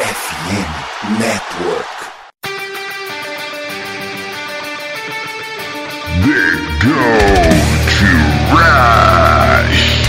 FN Network. The Gold Rush.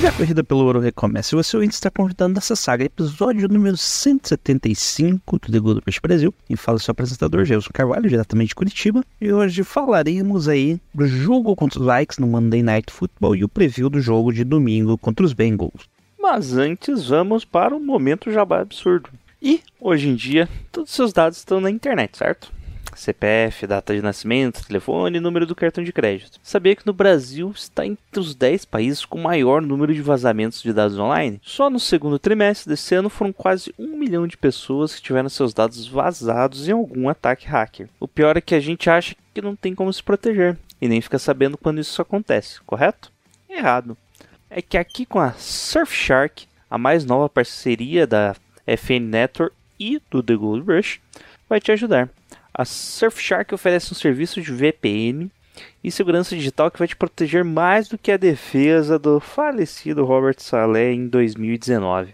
E a corrida pelo ouro recomeça. Você ouvinte está convidado nessa saga, episódio número 175 do The Gold Rush Brasil. E fala seu apresentador, Jailson Carvalho, diretamente de Curitiba. E hoje falaremos aí do jogo contra os Vikings no Monday Night Football e o preview do jogo de domingo contra os Bengals. Mas antes, vamos para o momento jabá absurdo. E, hoje em dia, todos os seus dados estão na internet, certo? CPF, data de nascimento, telefone e número do cartão de crédito. Sabia que no Brasil está entre os 10 países com maior número de vazamentos de dados online? Só no segundo trimestre desse ano foram quase 1 milhão de pessoas que tiveram seus dados vazados em algum ataque hacker. O pior é que a gente acha que não tem como se proteger e nem fica sabendo quando isso acontece, correto? Errado. É que aqui com a Surfshark, a mais nova parceria da FN Network e do The Gold Rush, vai te ajudar. A Surfshark oferece um serviço de VPN e segurança digital que vai te proteger mais do que a defesa do falecido Robert Saleh em 2019.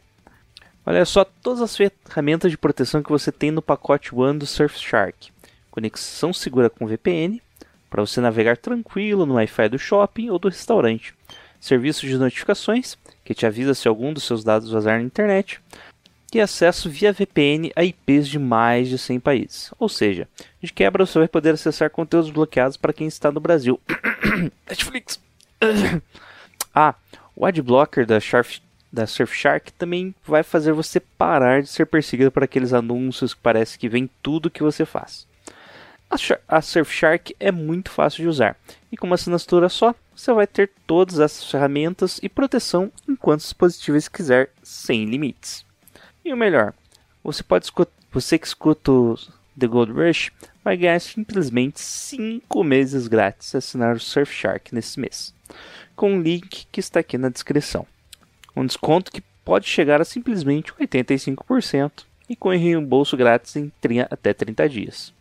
Olha só todas as ferramentas de proteção que você tem no pacote One do Surfshark. Conexão segura com VPN, para você navegar tranquilo no Wi-Fi do shopping ou do restaurante. Serviço de notificações, que te avisa se algum dos seus dados vazar na internet. E acesso via VPN a IPs de mais de 100 países. Ou seja, de quebra você vai poder acessar conteúdos bloqueados para quem está no Brasil. Netflix! O adblocker da Surfshark também vai fazer você parar de ser perseguido por aqueles anúncios que parece que vem tudo que você faz. A Surfshark é muito fácil de usar. E com uma assinatura só, você vai ter todas essas ferramentas e proteção em quantos dispositivos quiser, sem limites. E o melhor, você que escuta o The Gold Rush vai ganhar simplesmente 5 meses grátis se assinar o Surfshark nesse mês, com um link que está aqui na descrição. Um desconto que pode chegar a simplesmente 85% e com reembolso grátis em até 30 dias.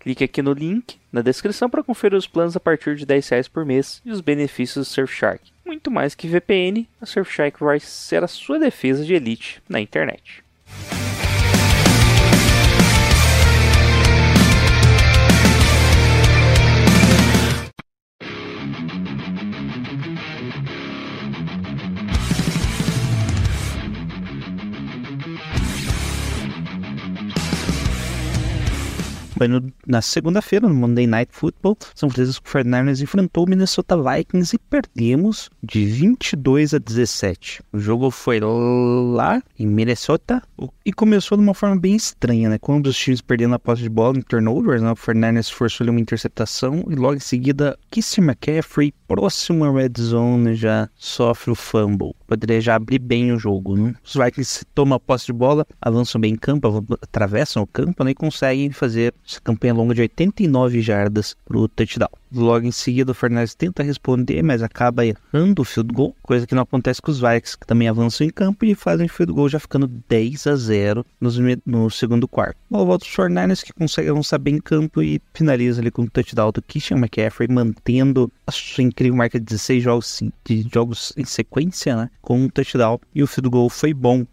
Clique aqui no link na descrição para conferir os planos a partir de R$10 por mês e os benefícios do Surfshark. Muito mais que VPN, a Surfshark vai ser a sua defesa de elite na internet. Na segunda-feira, no Monday Night Football, São Francisco Fernandes enfrentou o Minnesota Vikings e perdemos de 22-17. O jogo foi lá em Minnesota e começou de uma forma bem estranha, né? Com um dos times perdendo a posse de bola em turnovers, né? O Fernandes forçou ali uma interceptação e logo em seguida, Kissy McCaffrey, próximo à red zone, já sofre o fumble. Poderia já abrir bem o jogo, né? Os Vikings tomam a posse de bola, avançam bem em campo, atravessam o campo, né? E conseguem fazer essa campanha longa de 89 jardas para o touchdown. Logo em seguida, o Fernandes tenta responder, mas acaba errando o field goal, coisa que não acontece com os Vikings, que também avançam em campo e fazem o field goal já ficando 10-0 no segundo quarto. Bola volta os Fernandes, que consegue avançar bem em campo e finaliza ali com o touchdown do Christian McCaffrey, mantendo a sua incrível marca de 16 jogos em sequência, né, com um touchdown, e o field goal foi bom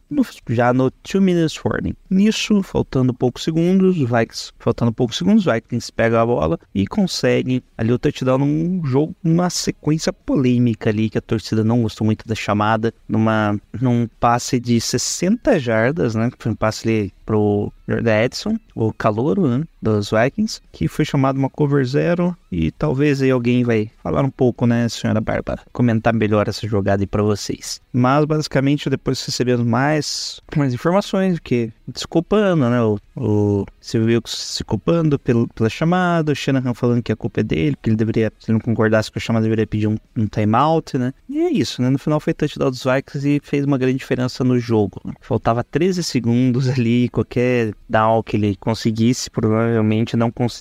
já no 2 minutes warning. Nisso, faltando poucos segundos, os Vikings pegam a bola e conseguem ali o touchdown num jogo, uma sequência polêmica ali, que a torcida não gostou muito da chamada, num passe de 60 jardas, né, foi um passe ali pro Jordan Addison, o calouro, né, dos Vikings, que foi chamado uma cover zero, e talvez aí alguém vai falar um pouco, né, senhora Bárbara, comentar melhor essa jogada aí pra vocês. Mas basicamente depois recebemos mais informações, porque desculpando, né, o Steve Wilkes se culpando pela chamada, o Shanahan falando que a culpa é dele, que ele deveria, se ele não concordasse com a chamada, deveria pedir um timeout, né, e é isso, né, no final foi touchdown dos Vikings e fez uma grande diferença no jogo, né? Faltava 13 segundos ali, qualquer down que ele conseguisse, provavelmente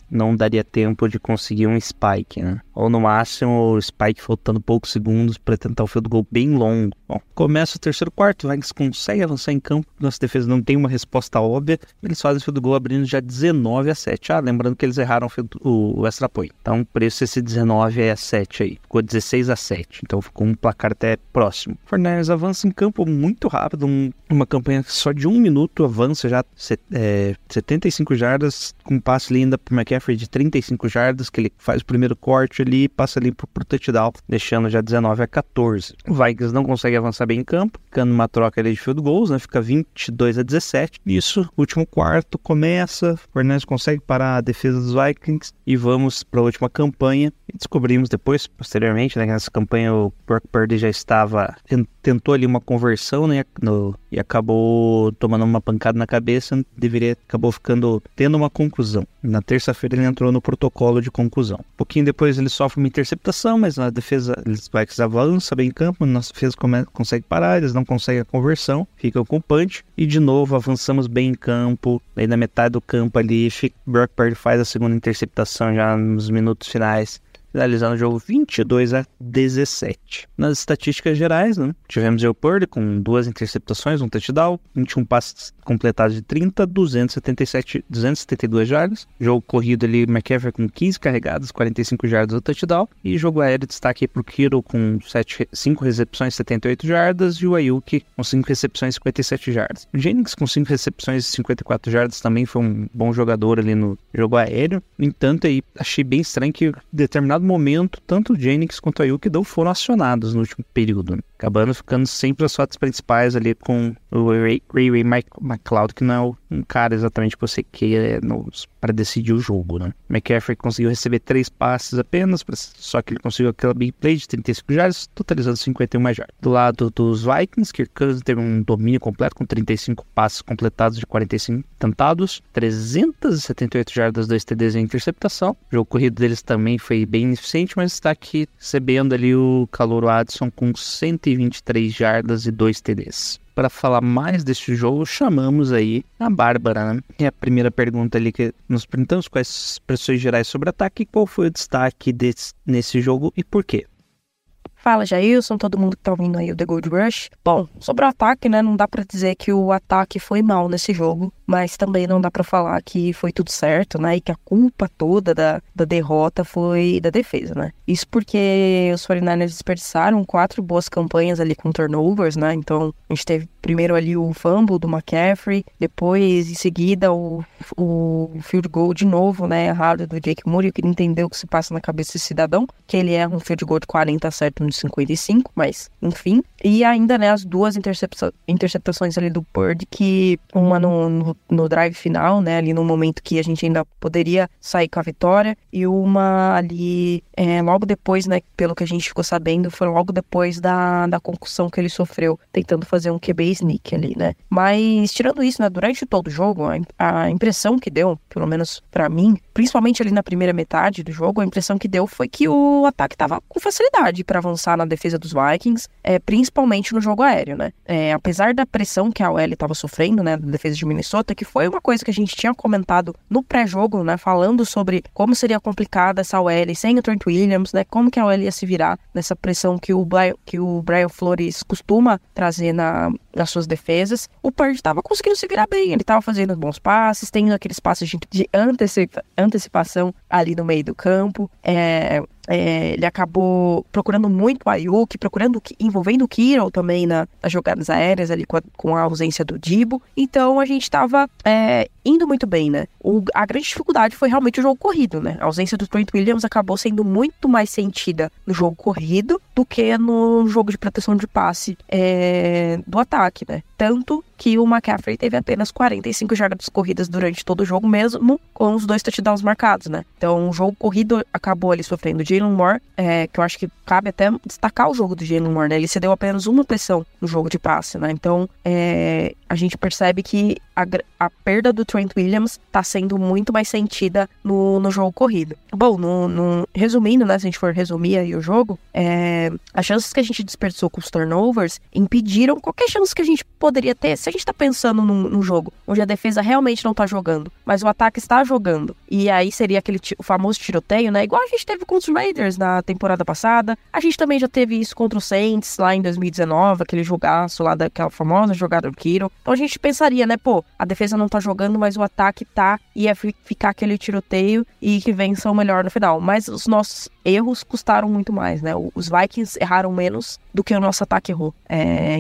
não daria tempo de conseguir um spike, né? Ou no máximo, o spike faltando poucos segundos para tentar o field goal bem longo. Bom, começa o terceiro quarto, o Vikings consegue avançar em campo, nossa defesa não tem uma resposta óbvia, eles fazem do gol, abrindo já 19-7. Ah, lembrando que eles erraram o extra point. Então o preço esse 19 é 7 aí. Ficou 16-7. Então ficou um placar até próximo. Fernandes avança em campo muito rápido. Uma campanha só de um minuto, avança já 75 jardas. Com um passe ali ainda pro McCaffrey de 35 jardas, que ele faz o primeiro corte ali e passa ali pro touchdown, deixando já 19-14. O Vikings não consegue avançar bem em campo, ficando uma troca ali de field goals, né? Fica 22-17. Isso, último quarto começa, Fernandes consegue parar a defesa dos Vikings e vamos para a última campanha. E descobrimos depois, posteriormente, né, que nessa campanha o Brock Purdy já estava, tentou ali uma conversão, né, e acabou tomando uma pancada na cabeça, acabou ficando, tendo uma conclusão. Na terça-feira ele entrou no protocolo de conclusão. Um pouquinho depois ele sofre uma interceptação, mas na defesa os Vikings avançam bem em campo, nossa defesa consegue parar, eles não conseguem a conversão, ficam com o punch e de novo avançamos bem em campo. Aí na metade do campo ali, Brock Purdy faz a segunda interceptação já nos minutos finais, finalizando o jogo 22-17. Nas estatísticas gerais, né? Tivemos Joe Burrow com 2 interceptações, 1 touchdown, 21 passes completados de 30, 272 jardas. Jogo corrido ali, McCaffrey com 15 carregadas, 45 jardas do touchdown. E jogo aéreo, destaque para o Kiro com 5 recepções, 78 jardas. E o Ayuk com 5 recepções, 57 jardas. O Jennings com 5 recepções e 54 jardas também foi um bom jogador ali no jogo aéreo. No entanto, aí achei bem estranho que determinado momento, tanto o Jennings quanto o Ayuk não foram acionados no último período, né? Acabando ficando sempre as fotos principais ali com o Ray McCloud, que não é um cara exatamente que você queira para decidir o jogo, né? McCaffrey conseguiu receber 3 passes apenas, só que ele conseguiu aquela big play de 35 jardas, totalizando 51 jardas. Do lado dos Vikings, Kirk Cousins teve um domínio completo com 35 passes completados de 45 tentados, 378 jardas, 2 TDs e interceptação. O jogo corrido deles também foi bem ineficiente, mas está aqui recebendo ali o calouro Addison com 123 jardas e 2 TDs. Para falar mais desse jogo, chamamos aí a Bárbara, né? E a primeira pergunta ali que nos perguntamos, quais as impressões gerais sobre o ataque, qual foi o destaque nesse jogo e por quê? Fala, Jailson, todo mundo que tá ouvindo aí o The Gold Rush. Bom, sobre o ataque, né, não dá pra dizer que o ataque foi mal nesse jogo, mas também não dá pra falar que foi tudo certo, né, e que a culpa toda da derrota foi da defesa, né. Isso porque os 49ers desperdiçaram 4 boas campanhas ali com turnovers, né, então a gente teve primeiro ali o fumble do McCaffrey, depois em seguida o field goal de novo, né, errado do Jake Moore. Eu queria entender o que se passa na cabeça desse cidadão, que ele erra um field goal de 40 certo no 55, mas enfim. E ainda, né, as 2 interceptações ali do Purdy, que uma no drive final, né, ali no momento que a gente ainda poderia sair com a vitória, e uma ali logo depois, né, pelo que a gente ficou sabendo, foi logo depois da concussão que ele sofreu, tentando fazer um QB sneak ali, né. Mas tirando isso, né, durante todo o jogo, a impressão que deu, pelo menos pra mim, principalmente ali na primeira metade do jogo, a impressão que deu foi que o ataque tava com facilidade pra avançar na defesa dos Vikings, principalmente no jogo aéreo, né? Apesar da pressão que a OL estava sofrendo, né, da defesa de Minnesota, que foi uma coisa que a gente tinha comentado no pré-jogo, né, falando sobre como seria complicada essa OL sem o Trent Williams, né, como que a OL ia se virar nessa pressão que o Brian Flores costuma trazer nas suas defesas. O Purdy estava conseguindo se virar bem, ele estava fazendo bons passes, tendo aqueles passes de antecipação ali no meio do campo, ele acabou procurando muito o Ayuk, envolvendo o Kiro também nas jogadas aéreas ali com a ausência do Dibo. Então a gente tava indo muito bem, né? A grande dificuldade foi realmente o jogo corrido, né? A ausência do Trent Williams acabou sendo muito mais sentida no jogo corrido do que no jogo de proteção de passe do ataque, né? Tanto que o McCaffrey teve apenas 45 jardas corridas durante todo o jogo, mesmo com os 2 touchdowns marcados, né? Então o jogo corrido acabou ali sofrendo de Jalen Moore, que eu acho que cabe até destacar o jogo do Jalen Moore, né? Ele cedeu apenas uma pressão no jogo de passe, né? Então, a gente percebe que a perda do Trent Williams tá sendo muito mais sentida no jogo corrido. Bom, resumindo, né? Se a gente for resumir aí o jogo, as chances que a gente desperdiçou com os turnovers impediram qualquer chance que a gente poderia ter se a gente tá pensando num jogo onde a defesa realmente não tá jogando, mas o ataque está jogando, e aí seria aquele o famoso tiroteio, né? Igual a gente teve com os Raiders na temporada passada, a gente também já teve isso contra o Saints lá em 2019, aquele jogaço lá daquela famosa jogada do Kiro. Então a gente pensaria, né, pô, a defesa não tá jogando, mas o ataque tá, e é ficar aquele tiroteio e que vença o melhor no final. Mas os nossos erros custaram muito mais, né? Os Vikings erraram menos do que o nosso ataque errou.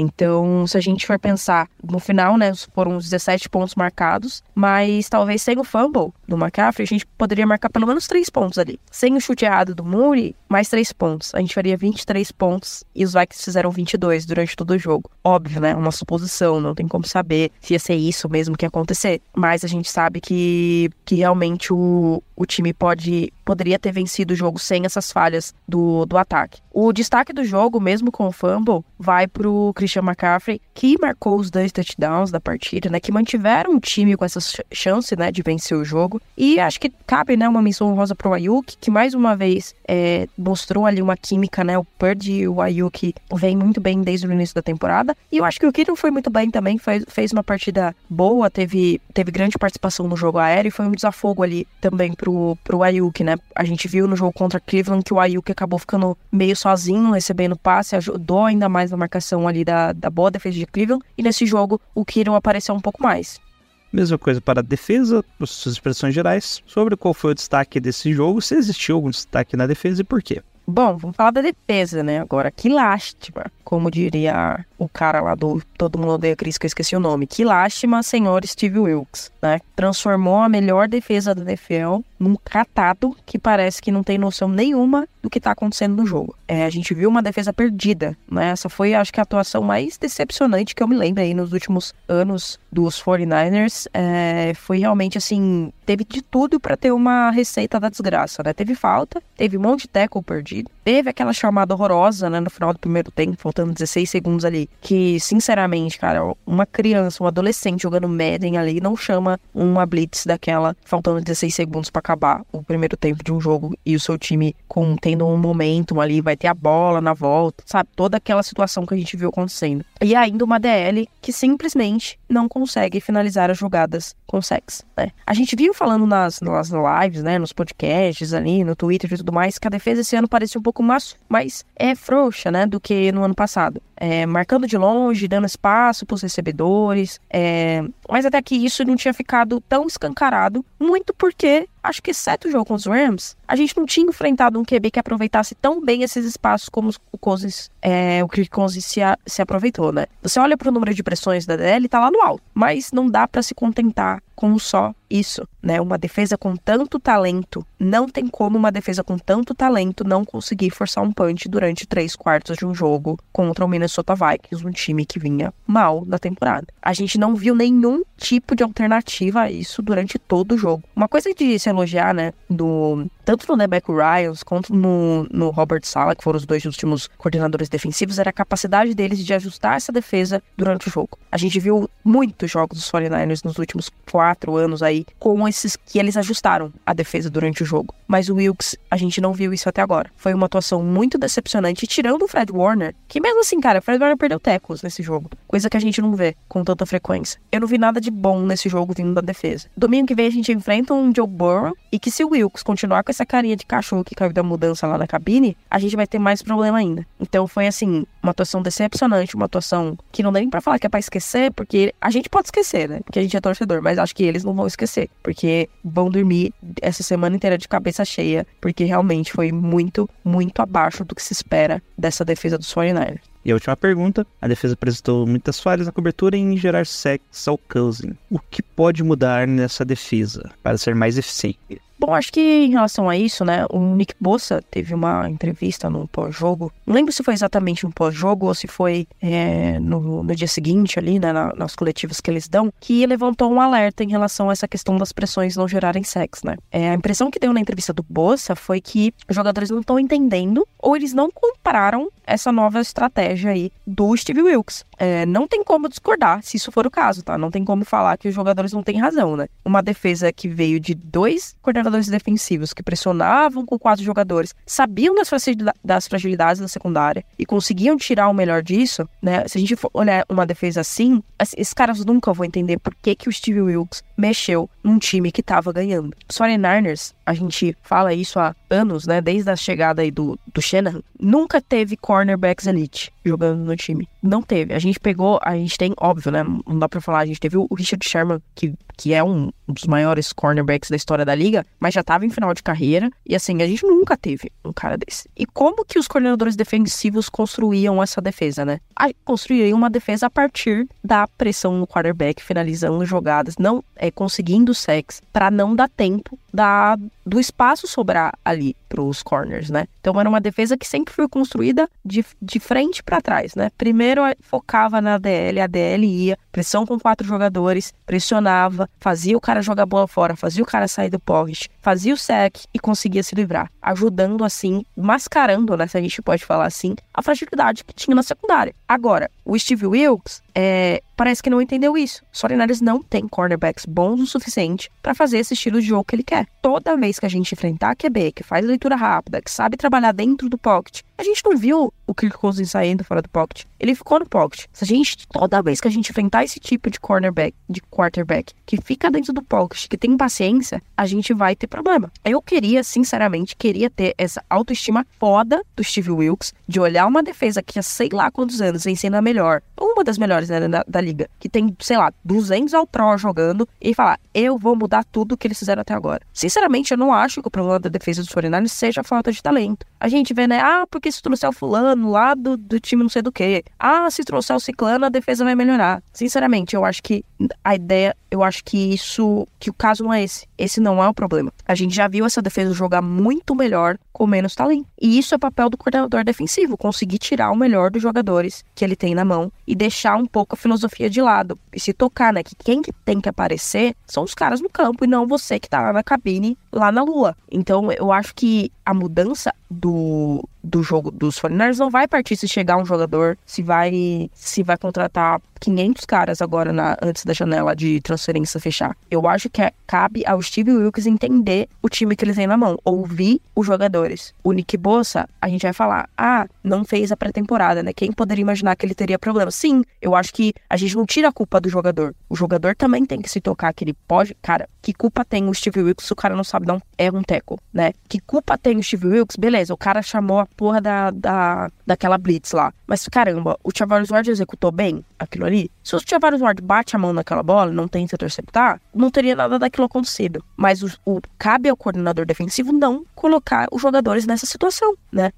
Então, se a gente for pensar no final, né, foram os 17 pontos marcados, mas talvez sem o fumble do McCaffrey, a gente poderia marcar pelo menos 3 pontos ali. Sem o chute errado do Moore, mais 3 pontos. A gente faria 23 pontos e os Vikings fizeram 22 durante todo o jogo. Óbvio, né? Uma suposição, não tem como saber se ia ser isso mesmo que ia acontecer. Mas a gente sabe que realmente o time poderia ter vencido o jogo sem essas falhas do ataque. O destaque do jogo, mesmo com o fumble, vai pro Christian McCaffrey, que marcou os 2 touchdowns da partida, né, que mantiveram o time com essa chance, né, de vencer o jogo. E acho que cabe, né, uma missão honrosa pro Ayuk, que mais uma vez mostrou ali uma química, né, o Purdy e o Ayuk vem muito bem desde o início da temporada, e eu acho que o Kiro foi muito bem também, fez uma partida boa, teve grande participação no jogo aéreo, e foi um desafogo ali também pro Ayuk, né. A gente viu no jogo contra Cleveland que o Ayuk acabou ficando meio sozinho, recebendo passe, ajudou ainda mais na marcação ali da boa defesa de Cleveland, e nesse jogo o Kiro apareceu um pouco mais. Mesma coisa para a defesa, suas expressões gerais, sobre qual foi o destaque desse jogo, se existiu algum destaque na defesa e por quê. Bom, vamos falar da defesa, né? Agora, que lástima, como diria o cara lá do Todo Mundo Odeia Chris, que eu esqueci o nome. Que lástima, senhor Steve Wilkes, né? Transformou a melhor defesa da NFL num catado que parece que não tem noção nenhuma do que tá acontecendo no jogo. A gente viu uma defesa perdida, né? Essa foi, acho que, a atuação mais decepcionante que eu me lembro aí nos últimos anos dos 49ers. Foi realmente, assim, teve de tudo pra ter uma receita da desgraça, né? Teve falta, teve um monte de tackle perdido, teve aquela chamada horrorosa, né, no final do primeiro tempo, faltando 16 segundos ali, que, sinceramente, cara, uma criança, um adolescente jogando Madden ali não chama uma blitz daquela faltando 16 segundos pra acabar o primeiro tempo de um jogo, e o seu time tendo um momentum ali, vai ter a bola na volta, sabe, toda aquela situação que a gente viu acontecendo. E ainda uma DL que simplesmente não consegue finalizar as jogadas com sacks, né. A gente viu falando nas lives, né, nos podcasts ali, no Twitter e tudo mais, que a defesa esse ano parecia um pouco mais frouxa, né, do que no ano passado. Marcando de longe, dando espaço para os recebedores, mas até que isso não tinha ficado tão escancarado, muito porque, acho que exceto o jogo com os Rams, a gente não tinha enfrentado um QB que aproveitasse tão bem esses espaços como o Kirk Cousins se aproveitou, né? Você olha pro número de pressões da DL, tá lá no alto, mas não dá para se contentar com só isso, né? Uma defesa com tanto talento, não tem como uma defesa com tanto talento não conseguir forçar um punch durante 3/4 de um jogo contra o Minnesota Vikings, um time que vinha mal na temporada. A gente não viu nenhum tipo de alternativa a isso durante todo o jogo. Uma coisa de se elogiar, né, tanto no Nebeck Ryans quanto no Robert Saleh, que foram os 2 últimos coordenadores defensivos, era a capacidade deles de ajustar essa defesa durante o jogo. A gente viu muitos jogos dos 49ers nos últimos 4 anos aí, com esses que eles ajustaram a defesa durante o jogo. Mas o Wilkes, a gente não viu isso até agora. Foi uma atuação muito decepcionante, tirando o Fred Warner, que mesmo assim, cara, o Fred Warner perdeu tackles nesse jogo, coisa que a gente não vê com tanta frequência. Eu não vi nada de bom nesse jogo vindo da defesa. Domingo que vem a gente enfrenta um Joe Burrow, e que se o Wilkes continuar com essa carinha de cachorro que caiu da mudança lá na cabine, a gente vai ter mais problema ainda. Então foi assim, uma atuação decepcionante, uma atuação que não dá nem pra falar que é pra esquecer, porque a gente pode esquecer, né? Porque a gente é torcedor, mas acho que eles não vão esquecer, porque vão dormir essa semana inteira de cabeça cheia, porque realmente foi muito, muito abaixo do que se espera dessa defesa dos 49ers. E a última pergunta, a defesa apresentou muitas falhas na cobertura em gerar sacks ao Cousins. O que pode mudar nessa defesa para ser mais eficiente? Bom, acho que em relação a isso, né, o Nick Bosa teve uma entrevista no pós-jogo, não lembro se foi exatamente no pós-jogo ou se foi no dia seguinte ali, né, nas coletivas que eles dão, que levantou um alerta em relação a essa questão das pressões não gerarem sacks, né. A impressão que deu na entrevista do Bosa foi que os jogadores não estão entendendo ou eles não compraram essa nova estratégia aí do Steve Wilkes, não tem como discordar, se isso for o caso, tá? Não tem como falar que os jogadores não têm razão, né? Uma defesa que veio de dois coordenadores defensivos que pressionavam com quatro jogadores, sabiam das fragilidades da secundária e conseguiam tirar o melhor disso, né? Se a gente for olhar uma defesa assim, esses caras nunca vão entender por que que o Steve Wilkes mexeu num time que tava ganhando. Os 49ers, a gente fala isso há anos, né? Desde a chegada aí do Shanahan, nunca teve cornerbacks elite jogando no time. Não teve. A gente tem, óbvio, né? Não dá pra falar, a gente teve o Richard Sherman, que é um dos maiores cornerbacks da história da liga, mas já tava em final de carreira, e assim, a gente nunca teve um cara desse. E como que os coordenadores defensivos construíam essa defesa, né? Construíam uma defesa a partir da pressão no quarterback, finalizando jogadas, não conseguindo sacks, pra não dar tempo do espaço sobrar ali pros corners, né? Então era uma defesa que sempre foi construída de frente pra trás, né? Primeiro focava na DL, a DL ia, pressão com quatro jogadores, pressionava, fazia o cara jogar a bola fora, fazia o cara sair do pocket, fazia o sack e conseguia se livrar, ajudando assim, mascarando, né, se a gente pode falar assim, a fragilidade que tinha na secundária. Agora, o Steve Wilkes parece que não entendeu isso. Os 49ers não tem cornerbacks bons o suficiente para fazer esse estilo de jogo que ele quer. Toda vez que a gente enfrentar a QB, que faz leitura rápida, que sabe trabalhar dentro do pocket, a gente não viu o Kirk Cousins saindo fora do pocket. Ele ficou no pocket. Toda vez que a gente enfrentar esse tipo de cornerback, de quarterback, que fica dentro do pocket, que tem paciência, a gente vai ter problema. Eu queria, sinceramente, ter essa autoestima foda do Steve Wilkes, de olhar uma defesa que há sei lá quantos anos vem sendo a melhor, uma das melhores, né, da liga, que tem, sei lá, 200 ao pro jogando, e falar, eu vou mudar tudo que eles fizeram até agora. Sinceramente, eu não acho que o problema da defesa dos 49ers seja a falta de talento. A gente vê, né, porque se trouxer o fulano lá do time não sei do que, se trouxer o ciclano, a defesa vai melhorar. Sinceramente, eu acho que que o caso não é esse. Esse não é o problema. A gente já viu essa defesa jogar muito melhor com menos talento. E isso é papel do coordenador defensivo, conseguir tirar o melhor dos jogadores que ele tem na mão e deixar um pouco a filosofia de lado. E se tocar, né, que quem que tem que aparecer são os caras no campo e não você que tá lá na cabine, lá na lua. Então, eu acho que a mudança do jogo dos 49ers não vai partir se chegar um jogador, se vai contratar 500 caras agora antes da janela de transferência fechar. Eu acho que cabe ao Steve Wilkes entender o time que ele tem na mão, ouvir os jogadores. O Nick Bosa, a gente vai falar, não fez a pré-temporada, né? Quem poderia imaginar que ele teria problema? Sim, eu acho que a gente não tira a culpa do jogador. O jogador também tem que se tocar, que ele pode... Cara, que culpa tem o Steve Wilkes se o cara não sabe dar um tackle, né? Que culpa tem o Steve Wilkes? Beleza, o cara chamou a porra daquela blitz lá. Mas, caramba, o Charvarius Ward executou bem aquilo ali? Se o Charvarius Ward bate a mão naquela bola, não tenta interceptar, não teria nada daquilo acontecido. Mas cabe ao coordenador defensivo não colocar os jogadores nessa situação, né?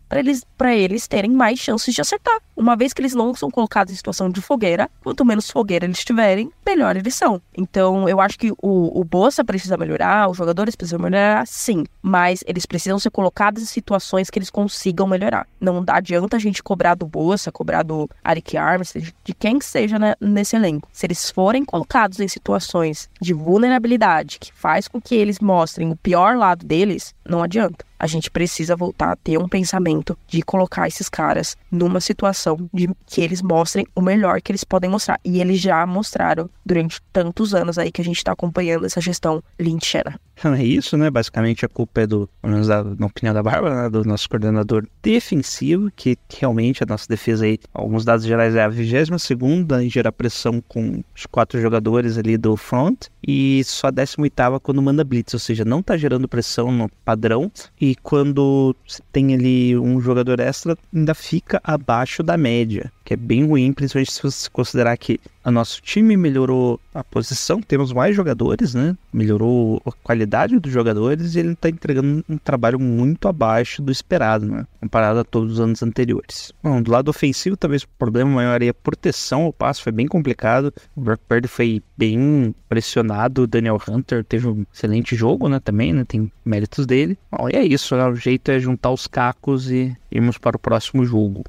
Pra eles terem mais chances de acertar. Uma vez que eles não são colocados em situação de fogueira, quanto menos fogueira eles tiverem, melhor eles são. Então, eu acho que o Bosa precisa melhorar, os jogadores precisam melhorar, sim. Mas eles precisam ser colocados em situações que eles consigam melhorar. Não adianta a gente cobrar do Bosa, cobrar do Arik Armstead, de quem que seja, né, nesse elenco. Se eles forem colocados em situações de vulnerabilidade que faz com que eles mostrem o pior lado deles, não adianta. A gente precisa voltar a ter um pensamento de colocar esses caras numa situação de que eles mostrem o melhor que eles podem mostrar. E eles já mostraram durante tantos anos aí que a gente tá acompanhando essa gestão Lynchera. É isso, né? Basicamente a culpa é pelo menos na opinião da Bárbara, né? Do nosso coordenador defensivo, que realmente a nossa defesa aí, alguns dados gerais, é a 22ª em gerar pressão com os 4 jogadores ali do front e só a 18ª quando manda blitz, ou seja, não tá gerando pressão no padrão. E quando tem ali um jogador extra, ainda fica abaixo da média, que é bem ruim, principalmente se você considerar que o nosso time melhorou a posição, temos mais jogadores, né? Melhorou a qualidade dos jogadores e ele está entregando um trabalho muito abaixo do esperado, né? Comparado a todos os anos anteriores. Bom, do lado ofensivo, talvez o problema maior é a proteção ao passe, foi bem complicado. O Brock Purdy foi bem pressionado, o Daniel Hunter teve um excelente jogo, né? Também, né? Tem méritos dele. Bom, e é isso, né? O jeito é juntar os cacos e irmos para o próximo jogo.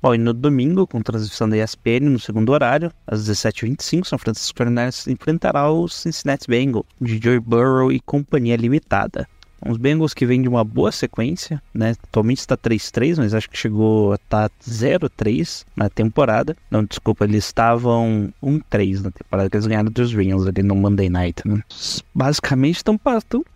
Bom, e no domingo, com transmissão da ESPN no segundo horário, às 17h25, São Francisco Fernandes enfrentará o Cincinnati Bengals, de Joe Burrow e companhia limitada. Os Bengals que vêm de uma boa sequência, né? Atualmente está 3-3, mas acho que chegou a estar 0-3 na temporada. Não, desculpa, eles estavam 1-3 na temporada que eles ganharam dos Rams ali no Monday Night, né? Basicamente estão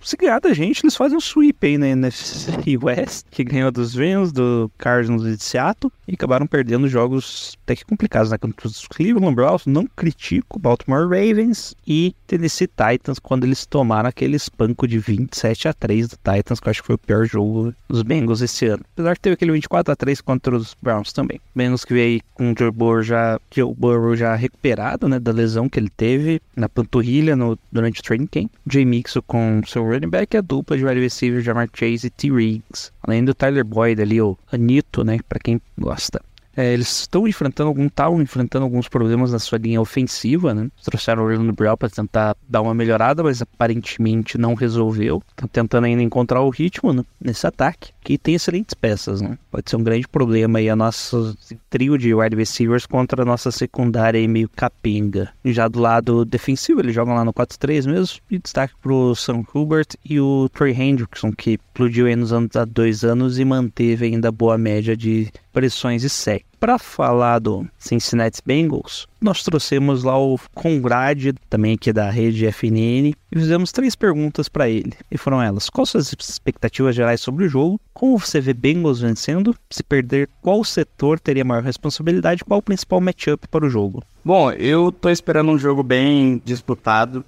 seguindo a gente, eles fazem um sweep aí na NFC West, que ganhou dos Rams, do Cardinals e de Seattle, e acabaram perdendo jogos até que complicados, né? Contra os Cleveland Browns, não critico, Baltimore Ravens e Tennessee Titans, quando eles tomaram aquele espanco de 27-3 do Titans, que eu acho que foi o pior jogo dos Bengals esse ano. Apesar que teve aquele 24-3 contra os Browns também. Bengals que veio aí com o Joe Burrow já recuperado, né, da lesão que ele teve na panturrilha durante o training camp. Jay Mixon com seu running back, a dupla de wide receiver Ja'Marr Chase e T-Riggs. Além do Tyler Boyd ali, o Anito, né, pra quem gosta. Eles estavam enfrentando alguns problemas na sua linha ofensiva, né? Trouxeram o Orlando Brown para tentar dar uma melhorada, mas aparentemente não resolveu. Estão tentando ainda encontrar o ritmo, né, nesse ataque, que tem excelentes peças, né? Pode ser um grande problema aí a nosso trio de wide receivers contra a nossa secundária aí meio capenga. Já do lado defensivo, eles jogam lá no 4-3 mesmo, e destaque para o Sam Hubert e o Trey Hendrickson, que explodiu aí nos anos, há 2 anos, e manteve ainda a boa média de pressões e sec. Para falar do Cincinnati Bengals, nós trouxemos lá o Conrad, também aqui da rede FNN, e fizemos 3 perguntas para ele. E foram elas: quais suas expectativas gerais sobre o jogo? Como você vê Bengals vencendo? Se perder, qual setor teria maior responsabilidade? Qual o principal matchup para o jogo? Bom, eu tô esperando um jogo bem disputado.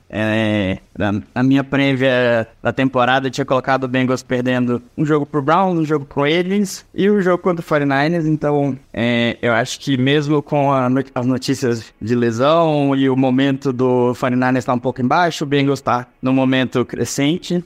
Na minha prévia da temporada, eu tinha colocado o Bengals perdendo um jogo pro Browns, um jogo pro Ravens e um jogo contra o 49ers. Então, eu acho que mesmo com as notícias de lesão e o momento do 49ers tá um pouco embaixo, o Bengals tá num momento crescente.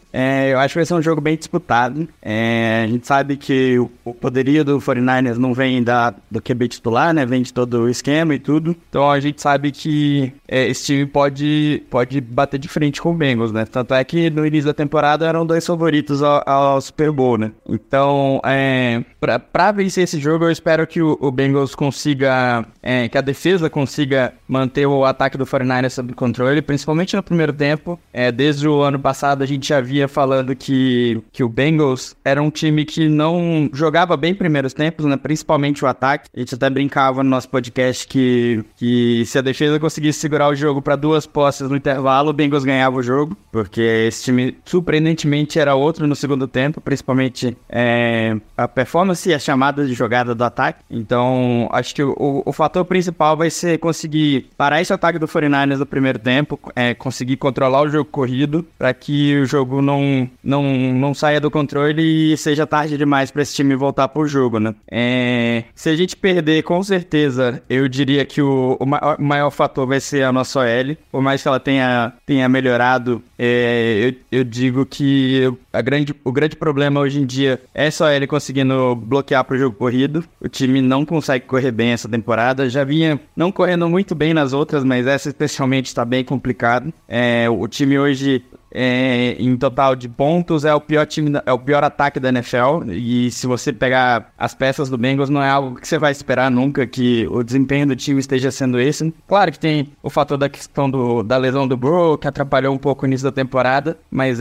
Eu acho que vai ser um jogo bem disputado. A gente sabe que o poderio do 49ers não vem do QB titular, né? Vem de todo o esquema e tudo. Então, a gente sabe que esse time pode bater de frente com o Bengals, né? Tanto é que no início da temporada eram 2 favoritos ao Super Bowl, né? Então, pra vencer esse jogo, eu espero que o Bengals consiga, que a defesa consiga manter o ataque do 49ers sob controle, principalmente no primeiro tempo. Desde o ano passado, a gente já vinha falando que o Bengals era um time que não jogava bem primeiros tempos, né? Principalmente o ataque. A gente até brincava no nosso podcast que se a defesa conseguisse segurar o jogo para 2 posses no intervalo, o Bengals ganhava o jogo, porque esse time surpreendentemente era outro no segundo tempo, principalmente a performance e as chamadas de jogada do ataque. Então, acho que o fator principal vai ser conseguir parar esse ataque do 49ers no primeiro tempo, conseguir controlar o jogo corrido, para que o jogo não saia do controle e seja tarde demais para esse time voltar pro jogo, né? Se a gente perder, com certeza, eu diria que o maior fator vai ser a nossa OL. Por mais que ela tenha melhorado, eu digo que o grande problema hoje em dia é só ele conseguindo bloquear para o jogo corrido. O time não consegue correr bem essa temporada. Já vinha não correndo muito bem nas outras, mas essa especialmente está bem complicado. O time hoje, em total de pontos, é o pior time, é o pior ataque da NFL, e se você pegar as peças do Bengals, não é algo que você vai esperar nunca, que o desempenho do time esteja sendo esse. Claro que tem o fator da questão da lesão do Burrow, que atrapalhou um pouco o início da temporada, mas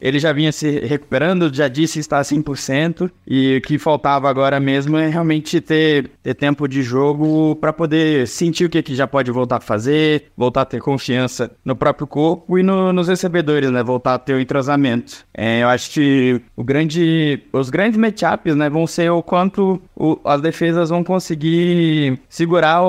ele já vinha se recuperando, já disse estar 100%, e o que faltava agora mesmo é realmente ter tempo de jogo para poder sentir o que já pode voltar a fazer, voltar a ter confiança no próprio corpo e nos recebedores, né, voltar a ter o entrosamento. Eu acho que os grandes matchups, né, vão ser o quanto as defesas vão conseguir segurar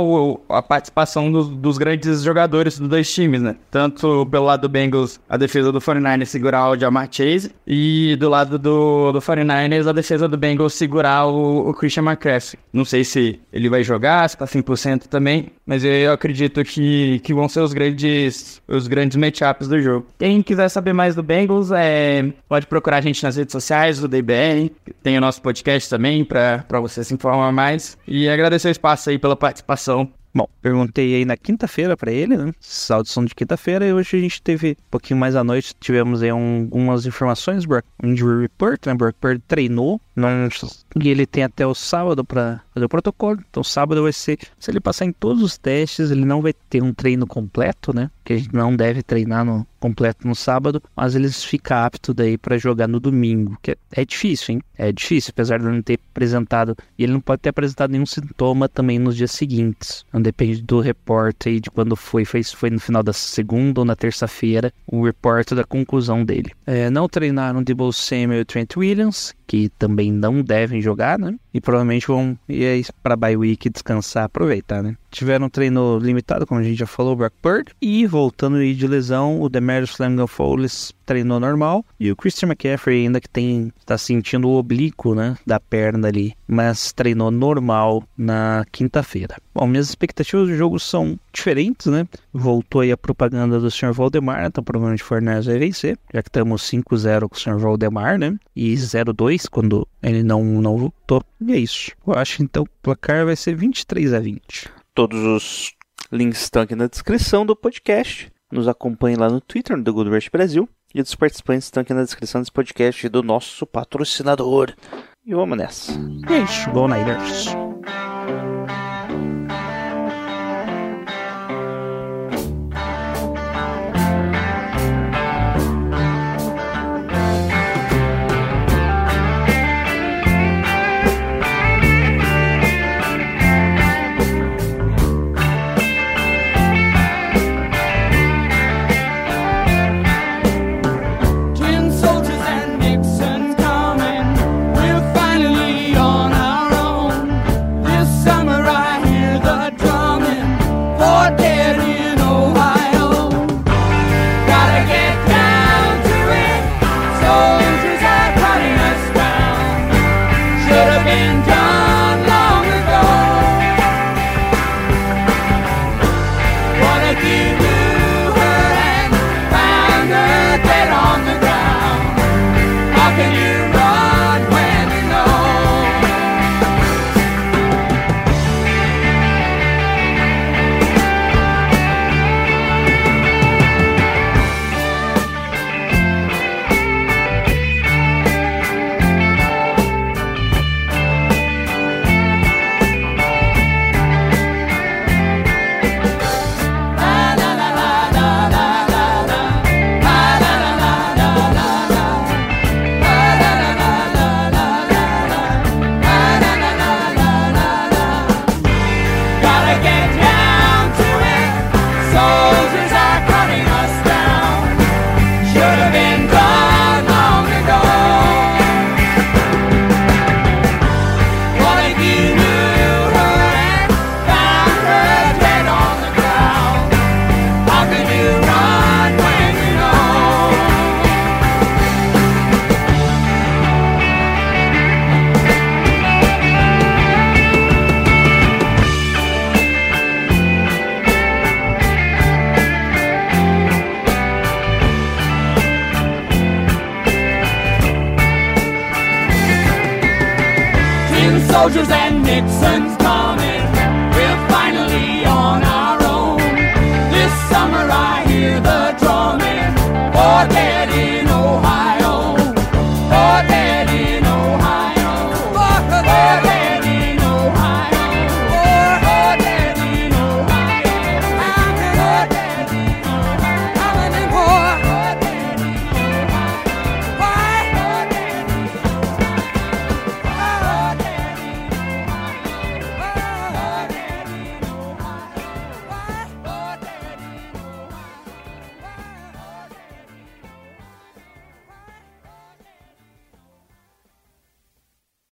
a participação dos grandes jogadores dos 2 times, né? Tanto pelo lado do Bengals, a defesa do 49ers segurar o Ja'Marr Chase, e do lado do 49ers, a defesa do Bengals segurar o Christian McCaffrey. Não sei se ele vai jogar, se tá 100% também, mas eu acredito que vão ser os grandes matchups do jogo. Quem quiser saber mais do Bengals, pode procurar a gente nas redes sociais do DBR, tem o nosso podcast também para você se informar mais, e agradecer o espaço aí pela participação. Bom, perguntei aí na quinta-feira para ele, né? Saudação de quinta-feira, e hoje a gente teve um pouquinho mais à noite, tivemos aí algumas informações, injury report, né? Brock Purdy treinou, e ele tem até o sábado para fazer o protocolo, então sábado vai ser, se ele passar em todos os testes, ele não vai ter um treino completo, né? Que a gente não deve treinar no completo no sábado, mas eles ficam aptos daí para jogar no domingo, que é difícil, hein? É difícil, apesar de ele não ter apresentado, e ele não pode ter apresentado nenhum sintoma também nos dias seguintes. Então depende do repórter e de quando foi no final da segunda ou na terça-feira, o repórter da conclusão dele. Não treinaram Deebo Samuel e Trent Williams, que também não devem jogar, né? E provavelmente vão ir para bye week descansar, aproveitar, né? Tiveram um treino limitado, como a gente já falou, o Brock Purdy. E voltando aí de lesão, o Demaryius Flamel Fowles treinou normal. E o Christian McCaffrey ainda que está sentindo o oblíquo, né, da perna ali, mas treinou normal na quinta-feira. Bom, minhas expectativas do jogo são diferentes, né? Voltou aí a propaganda do Sr. Valdemar, então provavelmente o Fornés vai vencer, já que estamos 5-0 com o Sr. Valdemar, né? E 0-2 quando ele não voltou. E é isso. Eu acho então que o placar vai ser 23-20. Todos os links estão aqui na descrição do podcast. Nos acompanhe lá no Twitter, no The Gold Rush Brasil. E dos participantes estão aqui na descrição desse podcast do nosso patrocinador. E vamos nessa. Beijo, Go Niners! Soldiers and Nixons.